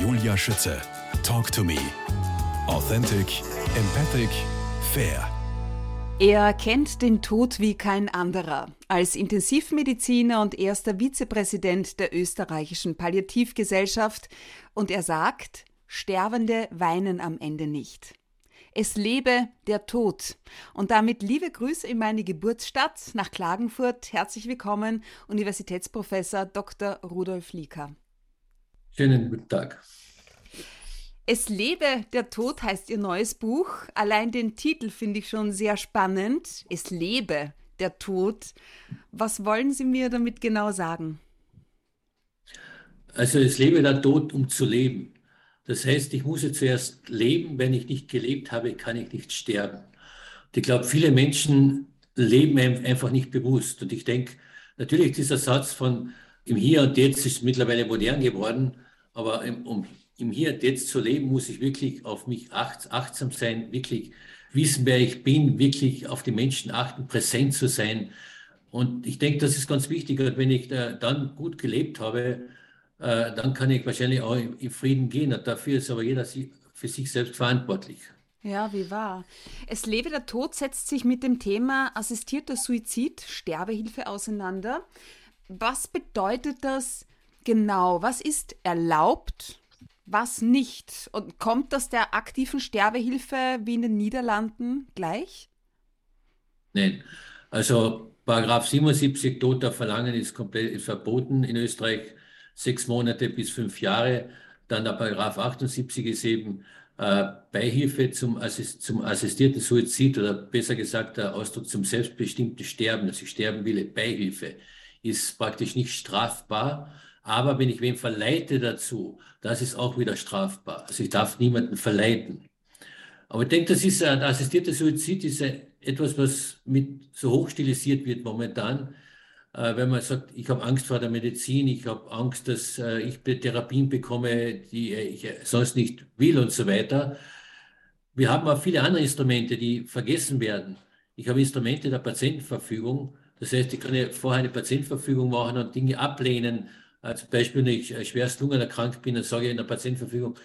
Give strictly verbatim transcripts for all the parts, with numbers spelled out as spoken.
Julia Schütze. Talk to me. Authentic, empathic, fair. Er kennt den Tod wie kein anderer. Als Intensivmediziner und erster Vizepräsident der österreichischen Palliativgesellschaft. Und er sagt, Sterbende weinen am Ende nicht. Es lebe der Tod. Und damit liebe Grüße in meine Geburtsstadt nach Klagenfurt. Herzlich willkommen, Universitätsprofessor Doktor Rudolf Likar. Schönen guten Tag. Es lebe der Tod heißt Ihr neues Buch. Allein den Titel finde ich schon sehr spannend. Es lebe der Tod. Was wollen Sie mir damit genau sagen? Also es lebe der Tod, um zu leben. Das heißt, ich muss jetzt zuerst leben. Wenn ich nicht gelebt habe, kann ich nicht sterben. Und ich glaube, viele Menschen leben einfach nicht bewusst. Und ich denke, natürlich dieser Satz von im Hier und Jetzt ist mittlerweile modern geworden, aber im, um im Hier und Jetzt zu leben, muss ich wirklich auf mich acht, achtsam sein, wirklich wissen, wer ich bin, wirklich auf die Menschen achten, präsent zu sein. Und ich denke, das ist ganz wichtig. Und wenn ich da dann gut gelebt habe, dann kann ich wahrscheinlich auch in Frieden gehen. Und dafür ist aber jeder für sich selbst verantwortlich. Ja, wie wahr. Es lebe der Tod setzt sich mit dem Thema assistierter Suizid, Sterbehilfe auseinander. Was bedeutet das genau? Was ist erlaubt, was nicht? Und kommt das der aktiven Sterbehilfe wie in den Niederlanden gleich? Nein. Also Paragraph siebenundsiebzig, Tod auf Verlangen, ist komplett verboten in Österreich. Sechs Monate bis fünf Jahre. Dann der Paragraph achtundsiebzig ist eben äh, Beihilfe zum, Assist- zum assistierten Suizid oder besser gesagt der Ausdruck zum selbstbestimmten Sterben, dass ich sterben will. Beihilfe ist praktisch nicht strafbar, aber wenn ich wen verleite dazu, das ist auch wieder strafbar. Also ich darf niemanden verleiten. Aber ich denke, das ist ein assistierter Suizid, ist etwas, was mit so hoch stilisiert wird momentan. Wenn man sagt, ich habe Angst vor der Medizin, ich habe Angst, dass ich Therapien bekomme, die ich sonst nicht will und so weiter. Wir haben auch viele andere Instrumente, die vergessen werden. Ich habe Instrumente der Patientenverfügung. Das heißt, ich kann ja vorher eine Patientenverfügung machen und Dinge ablehnen. Zum Beispiel, wenn ich schwerst lungenerkrankt bin, dann sage ich in der Patientenverfügung,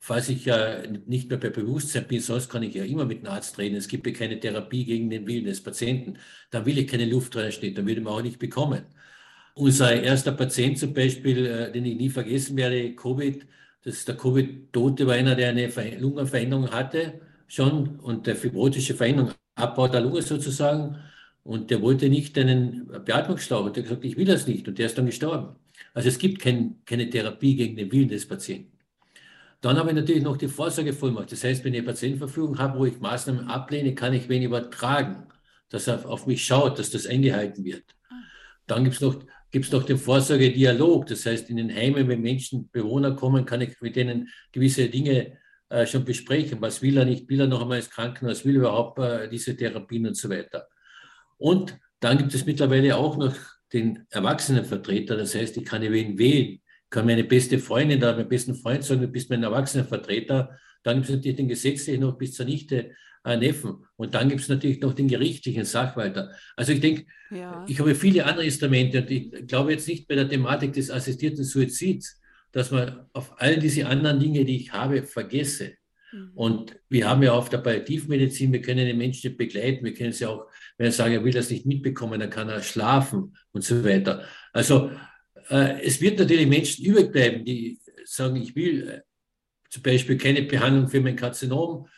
falls ich ja nicht mehr bei Bewusstsein bin, sonst kann ich ja immer mit dem Arzt reden. Es gibt ja keine Therapie gegen den Willen des Patienten. Da will ich keine Luft reinstecken, dann würde man auch nicht bekommen. Unser erster Patient zum Beispiel, den ich nie vergessen werde, Covid, das ist der Covid-Tote, war einer, der eine Lungenveränderung hatte schon und der fibrotische Veränderung, Abbau der Lunge sozusagen. Und der wollte nicht einen Beatmungsschlauch. Und der hat gesagt, ich will das nicht. Und der ist dann gestorben. Also es gibt kein, keine Therapie gegen den Willen des Patienten. Dann habe ich natürlich noch die Vorsorgevollmacht. Das heißt, wenn ich eine Patientenverfügung habe, wo ich Maßnahmen ablehne, kann ich wen übertragen, dass er auf mich schaut, dass das eingehalten wird. Dann gibt es noch, gibt's noch den Vorsorgedialog. Das heißt, in den Heimen, wenn Menschen, Bewohner kommen, kann ich mit denen gewisse Dinge äh, schon besprechen. Was will er nicht? Will er noch einmal ins Krankenhaus? Will er überhaupt äh, diese Therapien und so weiter? Und dann gibt es mittlerweile auch noch den Erwachsenenvertreter. Das heißt, ich kann wen wählen. Ich kann meine beste Freundin oder meinen besten Freund sagen, du bist mein Erwachsenenvertreter. Dann gibt es natürlich den gesetzlichen noch bis zur Nichte, äh, Neffen. Und dann gibt es natürlich noch den gerichtlichen Sachwalter. Also ich denke, ja. Ich habe viele andere Instrumente. Und ich glaube jetzt nicht bei der Thematik des assistierten Suizids, dass man auf all diese anderen Dinge, die ich habe, vergesse. Mhm. Und wir haben ja auf der Palliativmedizin, wir können den Menschen begleiten. Wir können sie auch, wenn er sagt, er will das nicht mitbekommen, dann kann er schlafen und so weiter. Also es wird natürlich Menschen übrig bleiben, die sagen, ich will zum Beispiel keine Behandlung für mein Karzinom,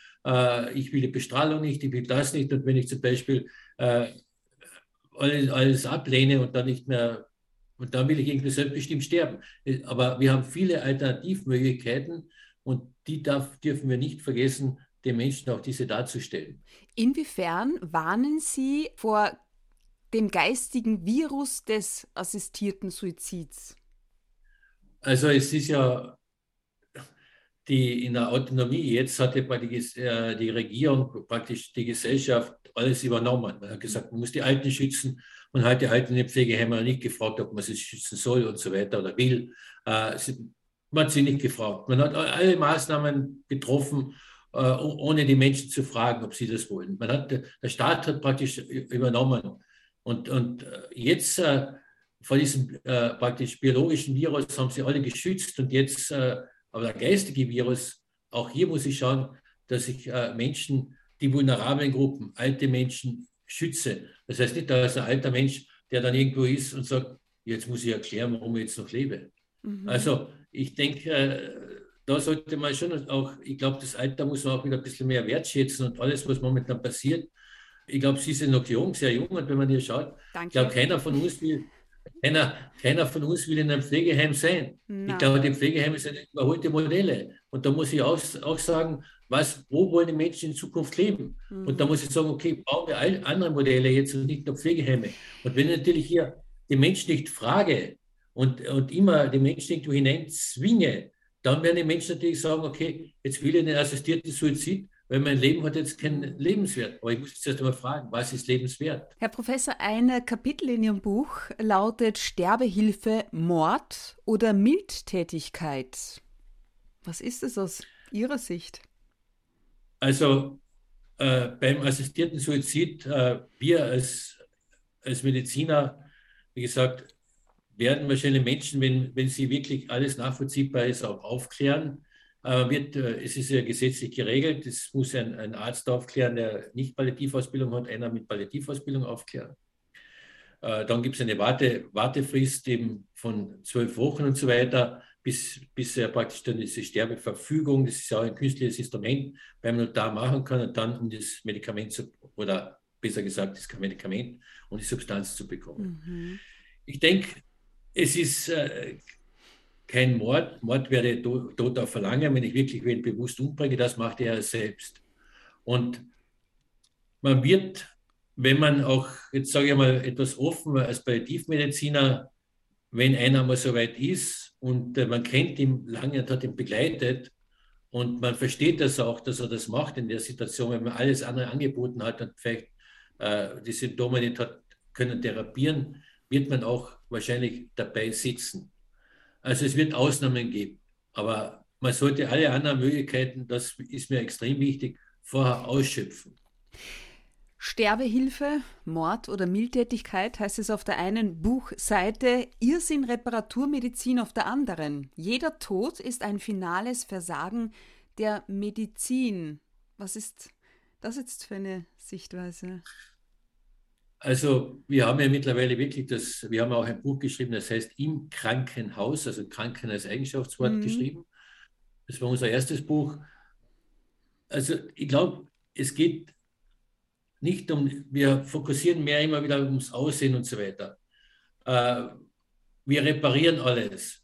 ich will die Bestrahlung nicht, ich will das nicht. Und wenn ich zum Beispiel alles, alles ablehne und dann nicht mehr, und dann will ich irgendwie selbstbestimmt sterben. Aber wir haben viele Alternativmöglichkeiten und die darf, dürfen wir nicht vergessen, den Menschen auch diese darzustellen. Inwiefern warnen Sie vor dem geistigen Virus des assistierten Suizids? Also es ist ja die in der Autonomie, jetzt hatte die, äh, die Regierung praktisch die Gesellschaft alles übernommen. Man hat gesagt, man muss die Alten schützen und hat die Alten in Pflegeheimen nicht gefragt, ob man sie schützen soll und so weiter oder will. Äh, sie, man hat sie nicht gefragt. Man hat alle Maßnahmen getroffen, äh, ohne die Menschen zu fragen, ob sie das wollen. Man hat, der Staat hat praktisch übernommen. Und, und jetzt äh, vor diesem äh, praktisch biologischen Virus haben sie alle geschützt und jetzt äh, Aber der geistige Virus, auch hier muss ich schauen, dass ich äh, Menschen, die vulnerablen Gruppen, alte Menschen schütze. Das heißt nicht, dass ein alter Mensch, der dann irgendwo ist und sagt, jetzt muss ich erklären, warum ich jetzt noch lebe. Mhm. Also ich denke, äh, da sollte man schon auch, ich glaube, das Alter muss man auch wieder ein bisschen mehr wertschätzen und alles, was momentan passiert. Ich glaube, sie sind noch jung, sehr jung. Und wenn man hier schaut, Danke. Ich glaube, keiner von uns will, keiner, keiner von uns will in einem Pflegeheim sein. Nein. Ich glaube, die Pflegeheime sind überholte Modelle. Und da muss ich auch, auch sagen, was, wo wollen die Menschen in Zukunft leben? Mhm. Und da muss ich sagen, okay, bauen wir alle andere Modelle jetzt und nicht nur Pflegeheime. Und wenn ich natürlich hier die Menschen nicht frage und, und immer die Menschen irgendwo hinein zwinge, dann werden die Menschen natürlich sagen, okay, jetzt will ich einen assistierten Suizid, weil mein Leben hat jetzt keinen Lebenswert. Aber ich muss jetzt erst einmal fragen, was ist lebenswert? Herr Professor, ein Kapitel in Ihrem Buch lautet Sterbehilfe, Mord oder Mildtätigkeit. Was ist es aus Ihrer Sicht? Also äh, beim assistierten Suizid, äh, wir als, als Mediziner, wie gesagt, werden wahrscheinlich Menschen, wenn, wenn sie wirklich alles nachvollziehbar ist, auch aufklären. Äh, wird, äh, es ist ja gesetzlich geregelt, es muss ein, ein Arzt aufklären, der nicht Palliativausbildung hat, einer mit Palliativausbildung aufklären. Äh, dann gibt es eine Warte, Wartefrist eben von zwölf Wochen und so weiter, bis, bis er praktisch dann diese Sterbeverfügung, das ist ja auch ein künstliches Instrument, beim Notar machen kann und dann um das Medikament zu, oder besser gesagt, das Medikament und die Substanz zu bekommen. Mhm. Ich denke, es ist äh, kein Mord. Mord wäre Tod auf Verlangen, wenn ich wirklich wen bewusst umbringe. Das macht er selbst. Und man wird, wenn man auch, jetzt sage ich mal, etwas offen als Palliativmediziner, wenn einer mal so weit ist und äh, man kennt ihn lange und hat ihn begleitet und man versteht das auch, dass er das macht in der Situation, wenn man alles andere angeboten hat und vielleicht äh, die Symptome nicht hat können therapieren, wird man auch wahrscheinlich dabei sitzen. Also es wird Ausnahmen geben, aber man sollte alle anderen Möglichkeiten, das ist mir extrem wichtig, vorher ausschöpfen. Sterbehilfe, Mord oder Mildtätigkeit heißt es auf der einen Buchseite, Irrsinn, Reparaturmedizin auf der anderen. Jeder Tod ist ein finales Versagen der Medizin. Was ist das jetzt für eine Sichtweise? Also wir haben ja mittlerweile wirklich das, wir haben auch ein Buch geschrieben, das heißt Im Krankenhaus, also Kranken als Eigenschaftswort mhm. geschrieben. Das war unser erstes Buch. Also ich glaube, es geht nicht um, wir fokussieren mehr immer wieder ums Aussehen und so weiter. Äh, wir reparieren alles.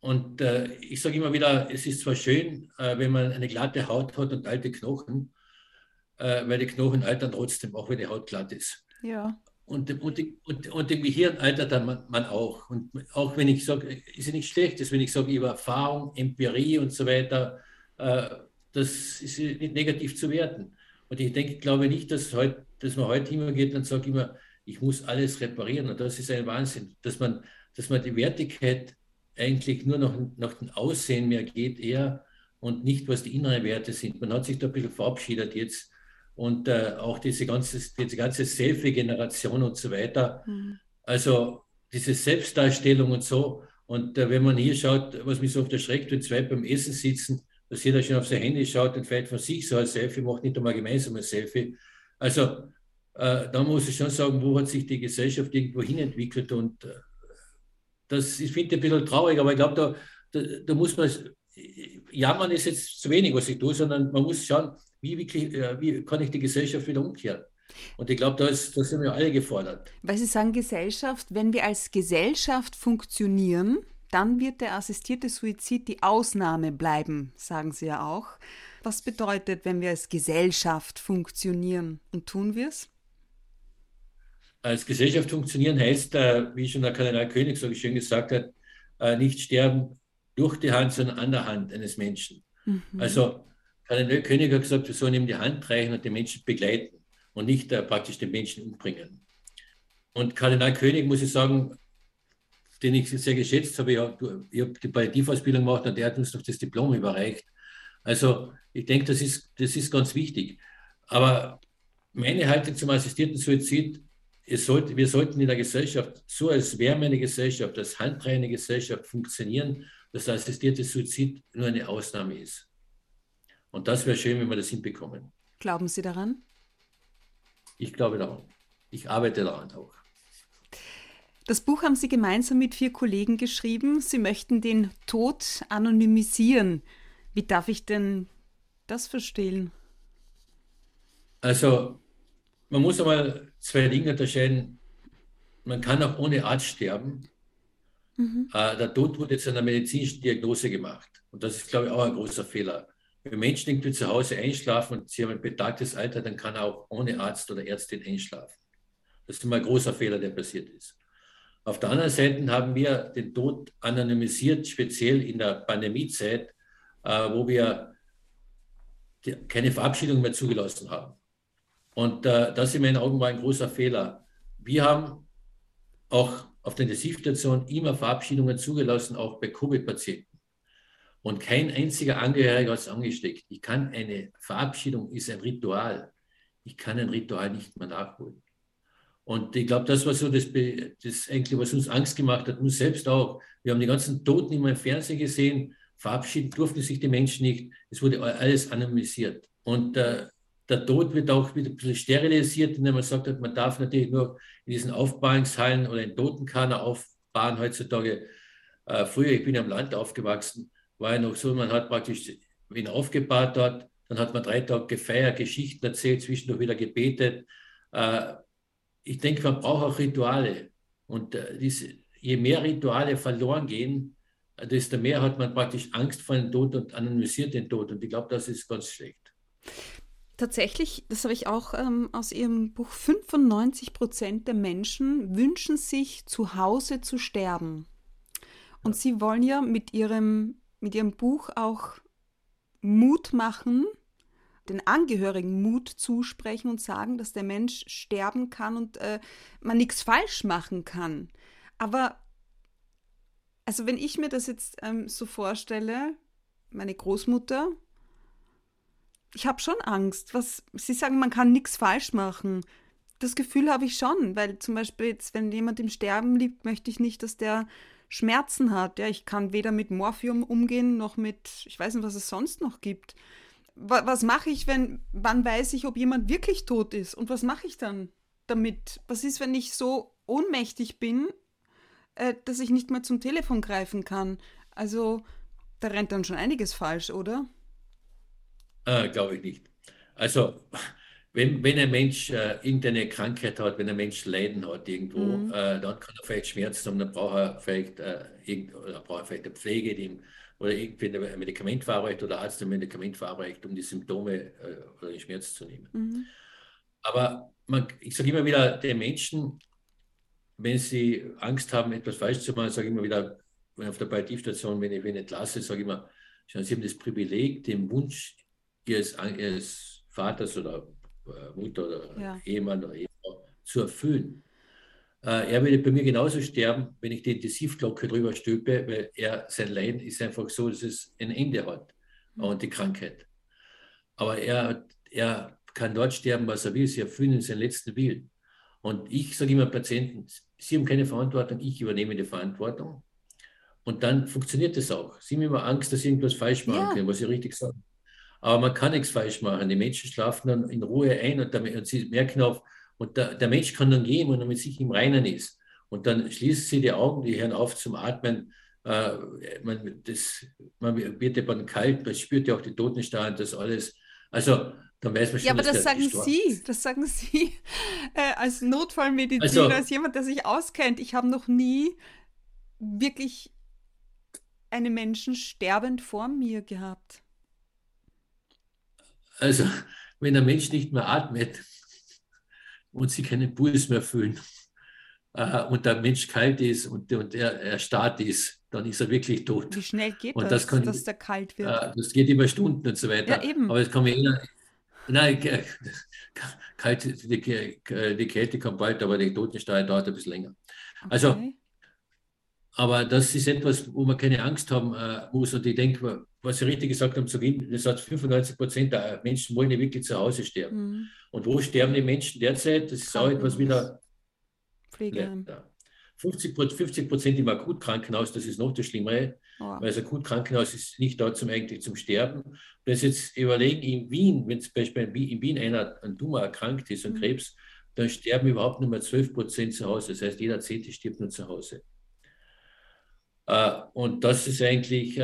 Und äh, ich sage immer wieder, es ist zwar schön, äh, wenn man eine glatte Haut hat und alte Knochen, äh, weil die Knochen altern trotzdem, auch wenn die Haut glatt ist. Ja. Und, und, und, und im Gehirn altert man, man auch. Und auch wenn ich sage, ist ja nicht schlecht, dass wenn ich sage, über Erfahrung, Empirie und so weiter, äh, das ist nicht negativ zu werten. Und ich denke, glaube nicht, dass, heut, dass man heute immer geht und sagt immer, ich muss alles reparieren. Und das ist ein Wahnsinn, dass man, dass man die Wertigkeit eigentlich nur noch nach dem Aussehen mehr geht eher und nicht, was die inneren Werte sind. Man hat sich da ein bisschen verabschiedet jetzt. Und äh, auch diese ganze, diese ganze Selfie-Generation und so weiter. Mhm. Also diese Selbstdarstellung und so. Und äh, wenn man hier schaut, was mich so oft erschreckt, wenn zwei beim Essen sitzen, dass jeder schon auf sein Handy schaut und vielleicht von sich so ein Selfie macht, nicht einmal gemeinsam ein Selfie. Also äh, da muss ich schon sagen, wo hat sich die Gesellschaft irgendwo hinentwickelt. Und äh, das ich finde ich ein bisschen traurig, aber ich glaube, da, da, da muss man, jammern ist jetzt zu wenig, was ich tue, sondern man muss schauen, Wie, wirklich, wie kann ich die Gesellschaft wieder umkehren? Und ich glaube, da, da sind wir alle gefordert. Weil Sie sagen Gesellschaft, wenn wir als Gesellschaft funktionieren, dann wird der assistierte Suizid die Ausnahme bleiben, sagen Sie ja auch. Was bedeutet, wenn wir als Gesellschaft funktionieren? Und tun wir es? Als Gesellschaft funktionieren heißt, wie schon der Kardinal König so schön gesagt hat, nicht sterben durch die Hand, sondern an der Hand eines Menschen. Mhm. Also Kardinal König hat gesagt, wir sollen ihm die Hand reichen und den Menschen begleiten und nicht äh, praktisch den Menschen umbringen. Und Kardinal König, muss ich sagen, den ich sehr geschätzt habe, ich habe hab die Palliativausbildung gemacht und der hat uns noch das Diplom überreicht. Also ich denke, das ist, das ist ganz wichtig. Aber meine Haltung zum assistierten Suizid, es sollte, wir sollten in der Gesellschaft so als wärmende Gesellschaft, als handreichende Gesellschaft funktionieren dass der assistierte Suizid nur eine Ausnahme ist. Und das wäre schön, wenn wir das hinbekommen. Glauben Sie daran? Ich glaube daran. Ich arbeite daran auch. Das Buch haben Sie gemeinsam mit vier Kollegen geschrieben. Sie möchten den Tod anonymisieren. Wie darf ich denn das verstehen? Also, man muss einmal zwei Dinge unterscheiden. Man kann auch ohne Arzt sterben. Mhm. Äh, der Tod wurde zu einer medizinischen Diagnose gemacht. Und das ist, glaube ich, auch ein großer Fehler. Wenn Menschen irgendwie zu Hause einschlafen und sie haben ein betagtes Alter, dann kann er auch ohne Arzt oder Ärztin einschlafen. Das ist immer ein großer Fehler, der passiert ist. Auf der anderen Seite haben wir den Tod anonymisiert, speziell in der Pandemiezeit, äh, wo wir die, keine Verabschiedung mehr zugelassen haben. Und äh, das in meinen Augen war ein großer Fehler. Wir haben auch auf der Intensivstation immer Verabschiedungen zugelassen, auch bei Covid-Patienten. Und kein einziger Angehöriger hat es angesteckt. Ich kann eine Verabschiedung, ist ein Ritual. Ich kann ein Ritual nicht mehr nachholen. Und ich glaube, das war so das, das eigentlich, was uns Angst gemacht hat, uns selbst auch. Wir haben die ganzen Toten immer im Fernsehen gesehen, verabschieden durften sich die Menschen nicht. Es wurde alles anonymisiert. Und äh, der Tod wird auch wieder ein bisschen sterilisiert, indem man sagt, man darf natürlich nur in diesen Aufbahrungshallen oder in Totenkammern aufbahren heutzutage. Äh, früher, ich bin am Land aufgewachsen, war ja noch so, man hat praktisch ihn aufgebahrt dort, dann hat man drei Tage gefeiert, Geschichten erzählt, zwischendurch wieder gebetet. Äh, ich denke, man braucht auch Rituale. Und äh, diese, je mehr Rituale verloren gehen, desto mehr hat man praktisch Angst vor dem Tod und anonymisiert den Tod. Und ich glaube, das ist ganz schlecht. Tatsächlich, das habe ich auch ähm, aus Ihrem Buch, fünfundneunzig Prozent der Menschen wünschen sich, zu Hause zu sterben. Und ja. Sie wollen ja mit Ihrem mit Ihrem Buch auch Mut machen, den Angehörigen Mut zusprechen und sagen, dass der Mensch sterben kann und äh, man nichts falsch machen kann. Aber also wenn ich mir das jetzt ähm, so vorstelle, meine Großmutter, ich habe schon Angst. Was, Sie sagen, man kann nichts falsch machen. Das Gefühl habe ich schon, weil zum Beispiel jetzt, wenn jemand im Sterben liegt, möchte ich nicht, dass der Schmerzen hat. Ja, ich kann weder mit Morphium umgehen, noch mit, ich weiß nicht, was es sonst noch gibt. Was, was mache ich, wenn, wann weiß ich, ob jemand wirklich tot ist? Und was mache ich dann damit? Was ist, wenn ich so ohnmächtig bin, äh, dass ich nicht mehr zum Telefon greifen kann? Also, da rennt dann schon einiges falsch, oder? Äh, glaube ich nicht. Also, wenn, wenn ein Mensch äh, irgendeine Krankheit hat, wenn ein Mensch Leiden hat irgendwo, mhm. äh, dann kann er vielleicht Schmerzen haben, dann braucht er vielleicht, äh, irgend, oder braucht er vielleicht eine Pflege, die, oder irgendwie ein Medikament verabreicht oder Arzt ein Medikament verabreicht, um die Symptome äh, oder den Schmerz zu nehmen. Mhm. Aber man, ich sage immer wieder den Menschen, wenn sie Angst haben, etwas falsch zu machen, sage ich immer wieder, wenn auf der Palliativstation, wenn ich wen entlasse, sage ich immer, schauen Sie, haben das Privileg, den Wunsch ihres, ihres Vaters oder Mutter oder ja. Ehemann oder Ehefrau zu erfüllen. Äh, er würde bei mir genauso sterben, wenn ich die Intensivglocke drüber stülpe, weil er, sein Leiden ist einfach so, dass es ein Ende hat mhm. und die Krankheit. Aber er, er kann dort sterben, was er will. Sie erfüllen seinen letzten Willen. Und ich sage immer Patienten, Sie haben keine Verantwortung, ich übernehme die Verantwortung. Und dann funktioniert das auch. Sie haben immer Angst, dass Sie irgendwas falsch machen ja. können, was Sie richtig sagen. Aber man kann nichts falsch machen. Die Menschen schlafen dann in Ruhe ein und, damit, und sie merken auf, und da, der Mensch kann dann gehen, wenn er mit sich im Reinen ist. Und dann schließen sie die Augen, die hören auf zum Atmen. Äh, man, das, man wird ja dann kalt, man spürt ja auch die Totenstarre und das alles. Also, dann weiß man schon, ja, aber dass das sagen Sie, das sagen Sie äh, als Notfallmediziner, also, als jemand, der sich auskennt. Ich habe noch nie wirklich einen Menschen sterbend vor mir gehabt. Also, wenn der Mensch nicht mehr atmet und sie keinen Puls mehr fühlen äh, und der Mensch kalt ist und, und er, er starrt ist, dann ist er wirklich tot. Wie schnell geht und das, das kann, dass der kalt wird? Äh, das geht über Stunden und so weiter. Ja, eben. Aber es kann mir jeder. Nein, kalt, die, die Kälte kommt bald, aber die Totenstarre dauert ein bisschen länger. Okay. Also, aber das ist etwas, wo man keine Angst haben äh, muss. Und ich denke, was Sie richtig gesagt haben zu Beginn, das heißt, fünfundneunzig Prozent der Menschen wollen ja wirklich zu Hause sterben. Mhm. Und wo sterben die Menschen derzeit? Das ist auch etwas wieder Pflegeheim. Ja, fünfzig Prozent im Akutkrankenhaus, das ist noch das Schlimmere, oh. weil das Akutkrankenhaus ist nicht da zum, eigentlich zum Sterben. Wenn Sie jetzt überlegen, in Wien, wenn zum Beispiel in Wien einer an Tumor erkrankt ist, an mhm. Krebs, dann sterben überhaupt nur mehr zwölf Prozent zu Hause. Das heißt, jeder Zehnte stirbt nur zu Hause. Und das ist eigentlich,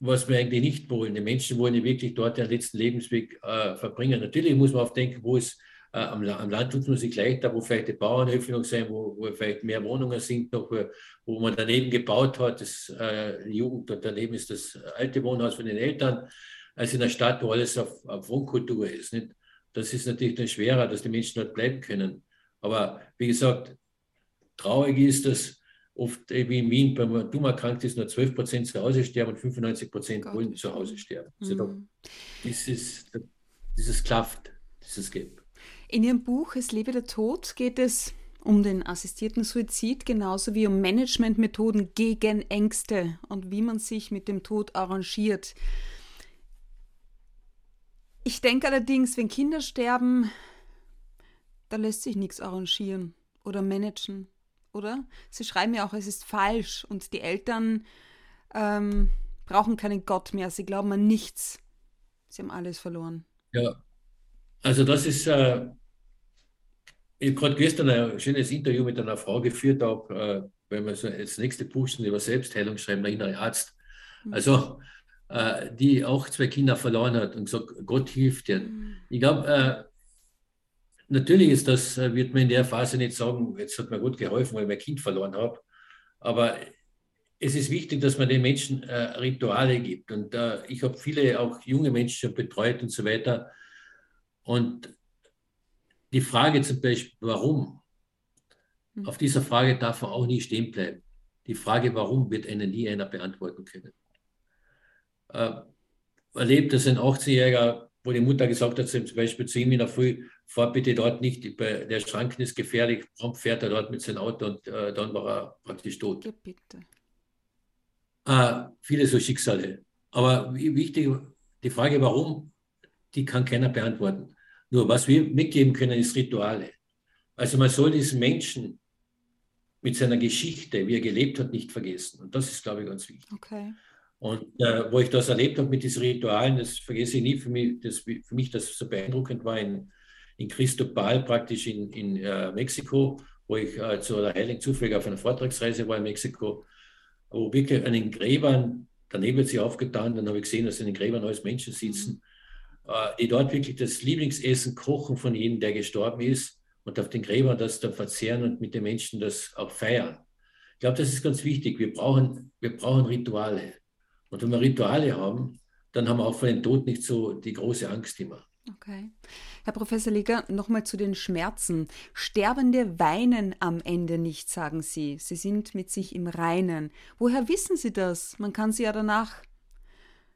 was wir eigentlich nicht wollen. Die Menschen wollen ja wirklich dort den letzten Lebensweg verbringen. Natürlich muss man auch denken, wo es am Land tut man sich leichter, wo vielleicht die Bauernhöflung sein, wo, wo vielleicht mehr Wohnungen sind, noch, wo, wo man daneben gebaut hat. Das Jugend und daneben ist das alte Wohnhaus von den Eltern, als in der Stadt, wo alles auf, auf Wohnkultur ist. Nicht? Das ist natürlich dann schwerer, dass die Menschen dort bleiben können. Aber wie gesagt, traurig ist, dass oft wie in Wien, wenn man dumm erkrankt ist, nur zwölf Prozent zu Hause sterben und fünfundneunzig Prozent wollen zu Hause sterben. Mhm. Also, das ist, das ist klafft, das ist Gap. In Ihrem Buch Es lebe der Tod geht es um den assistierten Suizid, genauso wie um Managementmethoden gegen Ängste und wie man sich mit dem Tod arrangiert. Ich denke allerdings, wenn Kinder sterben, da lässt sich nichts arrangieren oder managen. Oder? Sie schreiben ja auch, es ist falsch und die Eltern ähm, brauchen keinen Gott mehr. Sie glauben an nichts. Sie haben alles verloren. Ja, also das ist, äh, ich habe gerade gestern ein schönes Interview mit einer Frau geführt, auch äh, wenn wir so als nächste Pusten über Selbstheilung schreiben, der innere Arzt. Also, äh, die auch zwei Kinder verloren hat und gesagt, Gott hilft dir. Mhm. Ich glaube, äh, natürlich ist das, wird man in der Phase nicht sagen, jetzt hat mir gut geholfen, weil ich mein Kind verloren habe. Aber es ist wichtig, dass man den Menschen äh, Rituale gibt. Und äh, ich habe viele auch junge Menschen betreut und so weiter. Und die Frage zum Beispiel, warum? Mhm. Auf dieser Frage darf man auch nie stehen bleiben. Die Frage, warum, wird einem nie einer beantworten können. Äh, erlebt, dass ein achtzehnjähriger, wo die Mutter gesagt hat, zum Beispiel zu ihm in der Früh, fahr bitte dort nicht, der Schranken ist gefährlich, prompt fährt er dort mit seinem Auto und äh, dann war er praktisch tot. Ja, bitte. Ah, viele so Schicksale. Aber wichtig, die Frage warum, die kann keiner beantworten. Nur was wir mitgeben können, ist Rituale. Also man soll diesen Menschen mit seiner Geschichte, wie er gelebt hat, nicht vergessen. Und das ist, glaube ich, ganz wichtig. Okay. Und äh, wo ich das erlebt habe mit diesen Ritualen, das vergesse ich nie, für mich das, für mich das so beeindruckend war, in, in Cristobal praktisch in, in äh, Mexiko, wo ich äh, zu einer Heiligen zufällig auf einer Vortragsreise war in Mexiko, wo wirklich an den Gräbern, daneben hat sich aufgetan, dann habe ich gesehen, dass in den Gräbern alles Menschen sitzen, mhm. äh, die dort wirklich das Lieblingsessen kochen von jedem, der gestorben ist, und auf den Gräbern das dann verzehren und mit den Menschen das auch feiern. Ich glaube, das ist ganz wichtig. Wir brauchen, wir brauchen Rituale. Und wenn wir Rituale haben, dann haben wir auch vor dem Tod nicht so die große Angst immer. Okay. Herr Professor Likar, nochmal zu den Schmerzen. Sterbende weinen am Ende nicht, sagen Sie. Sie sind mit sich im Reinen. Woher wissen Sie das? Man kann Sie ja danach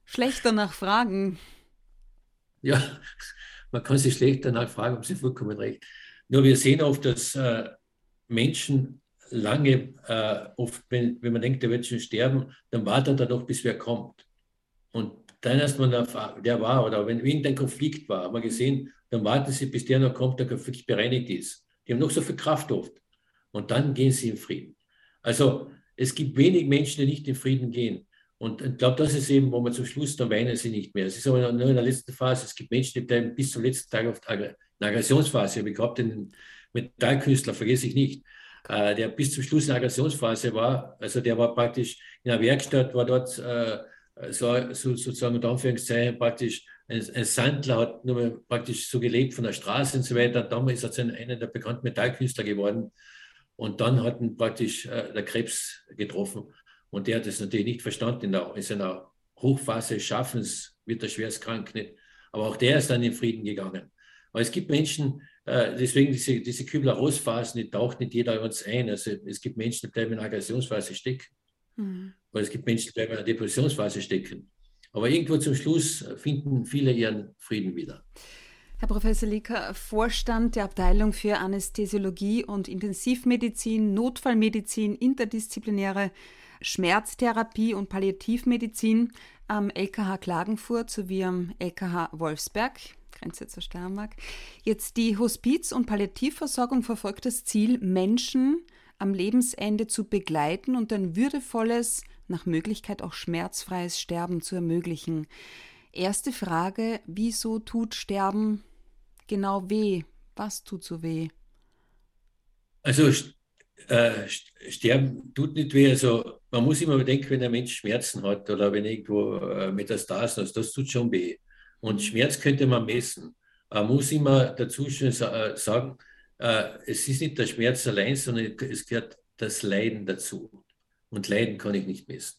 schlecht danach fragen. Ja, man kann Sie schlecht danach fragen, haben Sie vollkommen recht. Nur wir sehen oft, dass äh, Menschen lange, äh, oft, wenn, wenn man denkt, der wird schon sterben, dann wartet er doch, bis wer kommt. Und dann erst mal der, der war, oder wenn irgendein Konflikt war, haben wir gesehen, dann warten sie, bis der noch kommt, der Konflikt bereinigt ist. Die haben noch so viel Kraft oft. Und dann gehen sie in Frieden. Also es gibt wenig Menschen, die nicht in Frieden gehen. Und ich glaube, das ist eben, wo man zum Schluss, dann weinen sie nicht mehr. Es ist aber nur in der letzten Phase. Es gibt Menschen, die bleiben bis zum letzten Tag auf der Aggressionsphase. Ich glaube, den Metallkünstler vergesse ich nicht, der bis zum Schluss in der Aggressionsphase war. Also der war praktisch in der Werkstatt, war dort äh, so, so, sozusagen unter Anführungszeichen praktisch ein, ein Sandler, hat nur mehr praktisch so gelebt von der Straße und so weiter. Und damals ist er einer der bekannten Metallkünstler geworden. Und dann hat ihn praktisch äh, der Krebs getroffen. Und der hat es natürlich nicht verstanden. In, der, in seiner Hochphase des Schaffens wird er schwerst krank. Nicht? Aber auch der ist dann in Frieden gegangen. Aber es gibt Menschen, deswegen diese, diese Kübler-Ross-Phasen, die taucht nicht jeder uns ein. Also es gibt Menschen, die bleiben in der Aggressionsphase stecken. Mhm. Oder es gibt Menschen, die bleiben in der Depressionsphase stecken. Aber irgendwo zum Schluss finden viele ihren Frieden wieder. Herr Professor Likar, Vorstand der Abteilung für Anästhesiologie und Intensivmedizin, Notfallmedizin, interdisziplinäre Schmerztherapie und Palliativmedizin am L K H Klagenfurt sowie am L K H Wolfsberg. Grenze zur Steiermark. Jetzt die Hospiz- und Palliativversorgung verfolgt das Ziel, Menschen am Lebensende zu begleiten und ein würdevolles, nach Möglichkeit auch schmerzfreies Sterben zu ermöglichen. Erste Frage, wieso tut Sterben genau weh? Was tut so weh? Also äh, Sterben tut nicht weh. Also man muss immer bedenken, wenn ein Mensch Schmerzen hat oder wenn irgendwo äh, Metastasen ist, das tut schon weh. Und Schmerz könnte man messen. Man muss immer dazu schon sa- sagen, äh, es ist nicht der Schmerz allein, sondern es gehört das Leiden dazu. Und Leiden kann ich nicht messen.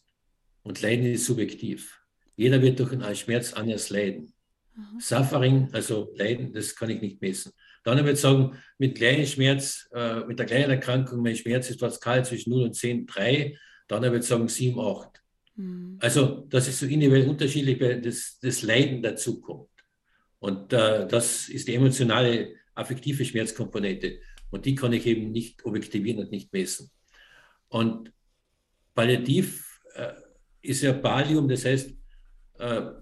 Und Leiden ist subjektiv. Jeder wird durch einen Schmerz anders leiden. Mhm. Suffering, also Leiden, das kann ich nicht messen. Dann würde ich sagen, mit kleinem Schmerz, äh, mit der kleinen Erkrankung, mein Schmerz ist was kalt zwischen null und zehn, drei, dann würde ich sagen sieben, acht. Mhm. Also, das ist so individuell unterschiedlich, weil das, das Leiden dazu kommt. Und äh, das ist die emotionale, affektive Schmerzkomponente. Und die kann ich eben nicht objektivieren und nicht messen. Und palliativ äh, ist ja Pallium, das heißt,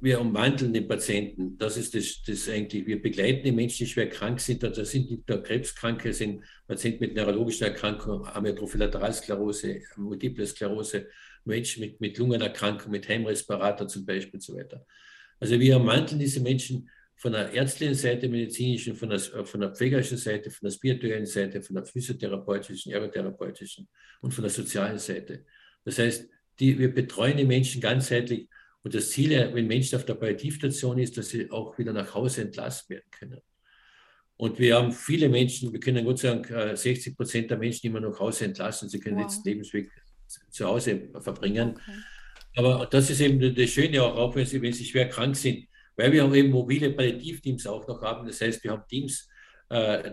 wir umwandeln den Patienten. Das ist das, das eigentlich. Wir begleiten die Menschen, die schwer krank sind. Und das sind nicht nur Krebskranke, das sind Patienten mit neurologischen Erkrankungen, Amyotrophilateralsklerose, Multiple Sklerose, Menschen mit, mit Lungenerkrankungen, mit Heimrespirator zum Beispiel und so weiter. Also wir umwandeln diese Menschen von der ärztlichen Seite, medizinischen, von der, von der pflegerischen Seite, von der spirituellen Seite, von der physiotherapeutischen, ergotherapeutischen und von der sozialen Seite. Das heißt, die, wir betreuen die Menschen ganzheitlich. Und das Ziel, wenn Menschen auf der Palliativstation ist, dass sie auch wieder nach Hause entlassen werden können. Und wir haben viele Menschen, wir können Gott sagen, sechzig Prozent der Menschen immer nach Hause entlassen. Sie können den letzten Lebensweg zu Hause verbringen. Okay. Aber das ist eben das Schöne auch, auch wenn sie, wenn sie schwer krank sind, weil wir auch eben mobile Palliativteams auch noch haben. Das heißt, wir haben Teams,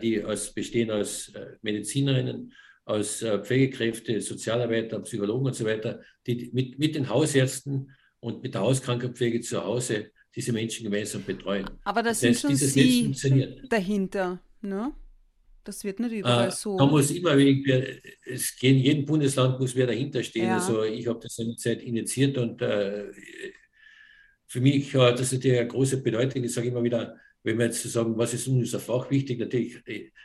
die aus, bestehen aus Medizinerinnen, aus Pflegekräfte, Sozialarbeiter, Psychologen und so weiter, die mit, mit den Hausärzten und mit der Hauskrankenpflege zu Hause diese Menschen gemeinsam betreuen. Aber das, das sind heißt, schon Sie dahinter, ne? Das wird nicht überall äh, so. Da muss immer, es geht, in jedem Bundesland muss wer dahinter stehen. Ja. Also ich habe das eine Zeit initiiert und äh, für mich hat das natürlich eine große Bedeutung. Ich sage immer wieder, wenn wir jetzt sagen, was ist unser Fach wichtig, natürlich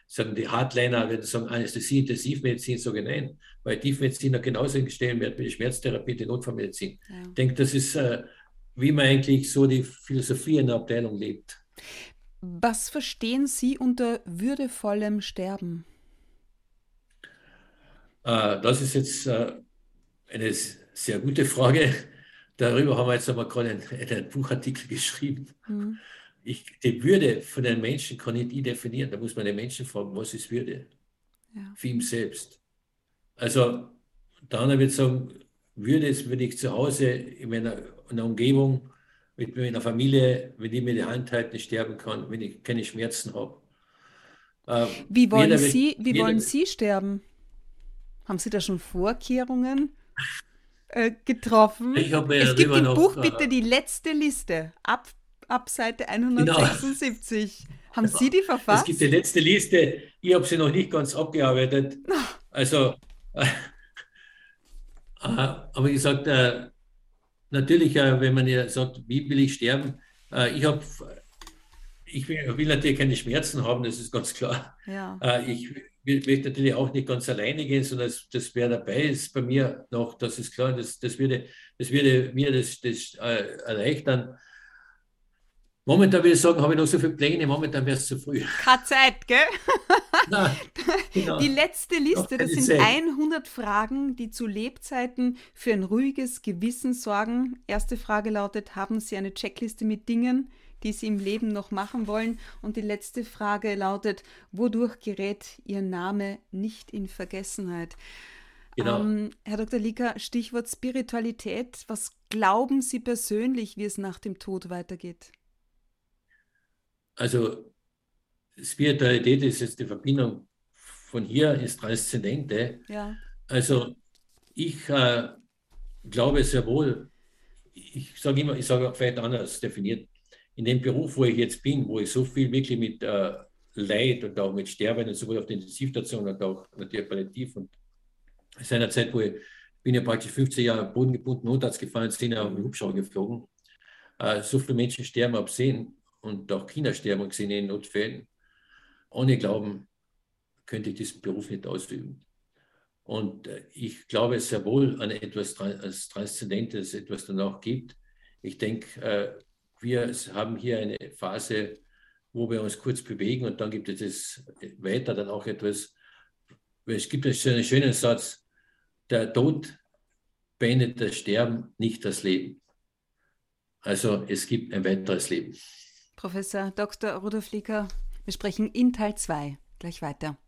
sagen die Hardliner, wenn sie sagen Anästhesie, Intensivmedizin, sage ich nein, weil Tiefmedizin hat genauso einen Stellenwert wie die Schmerztherapie, die Notfallmedizin. Ja. Ich denke, das ist, wie man eigentlich so die Philosophie in der Abteilung lebt. Was verstehen Sie unter würdevollem Sterben? Das ist jetzt eine sehr gute Frage. Darüber haben wir jetzt einmal einen, einen Buchartikel geschrieben. Mhm. Ich, die Würde von einem Menschen kann ich nicht definieren. Da muss man den Menschen fragen, was ist Würde? Ja. Für ihn selbst. Also, dann würde ich sagen, Würde ist, wenn ich zu Hause in meiner, in meiner Umgebung, mit meiner Familie, wenn ich mir die Hand halten, sterben kann, wenn ich keine Schmerzen habe. Ähm, wie wollen, jeder, Sie, wie jeder, wollen jeder, Sie sterben? Haben Sie da schon Vorkehrungen äh, getroffen? Ich habe ja es gibt im noch, Buch bitte die letzte Liste. Ab Ab Seite hundertsechsundsiebzig. Genau. Haben Sie die verfasst? Es gibt die letzte Liste. Ich habe sie noch nicht ganz abgearbeitet. No. Also, äh, aber ich gesagt, äh, natürlich, äh, wenn man ja sagt, wie will ich sterben? Äh, ich, hab, ich will, will natürlich keine Schmerzen haben, das ist ganz klar. Ja. Äh, ich möchte natürlich auch nicht ganz alleine gehen, sondern das, das wäre dabei, ist bei mir noch, das ist klar, das, das, würde, das würde mir das, das äh, erleichtern. Momentan würde ich sagen, habe ich noch so viele Pläne, momentan wäre es zu früh. Keine Zeit, gell? Nein, genau. Die letzte Liste, das sind Zeit. hundert Fragen, die zu Lebzeiten für ein ruhiges Gewissen sorgen. Erste Frage lautet, haben Sie eine Checkliste mit Dingen, die Sie im Leben noch machen wollen? Und die letzte Frage lautet, wodurch gerät Ihr Name nicht in Vergessenheit? Genau. Ähm, Herr Doktor Likar, Stichwort Spiritualität. Was glauben Sie persönlich, wie es nach dem Tod weitergeht? Also Spiritualität ist jetzt die Verbindung von hier ins Transzendente. Ja. Also ich äh, glaube sehr wohl, ich sage immer, ich sage vielleicht anders definiert, in dem Beruf, wo ich jetzt bin, wo ich so viel wirklich mit äh, Leid und auch mit Sterben und sowohl auf der Intensivstation und auch natürlich palliativ und seinerzeit, wo ich bin ja praktisch fünfzehn Jahre bodengebunden Notarzt gefahren, zehn Jahre auf den Hubschrauber geflogen, äh, so viele Menschen sterben ab zehn. Und auch Kinder sterben gesehen in Notfällen. Ohne Glauben könnte ich diesen Beruf nicht ausüben. Und ich glaube sehr wohl an etwas Transzendentes, etwas danach gibt. Ich denke, wir haben hier eine Phase, wo wir uns kurz bewegen und dann gibt es weiter dann auch etwas. Es gibt einen schönen Satz, der Tod beendet das Sterben, nicht das Leben. Also es gibt ein weiteres Leben. Professor Doktor Rudolf Likar, wir sprechen in Teil zwei gleich weiter.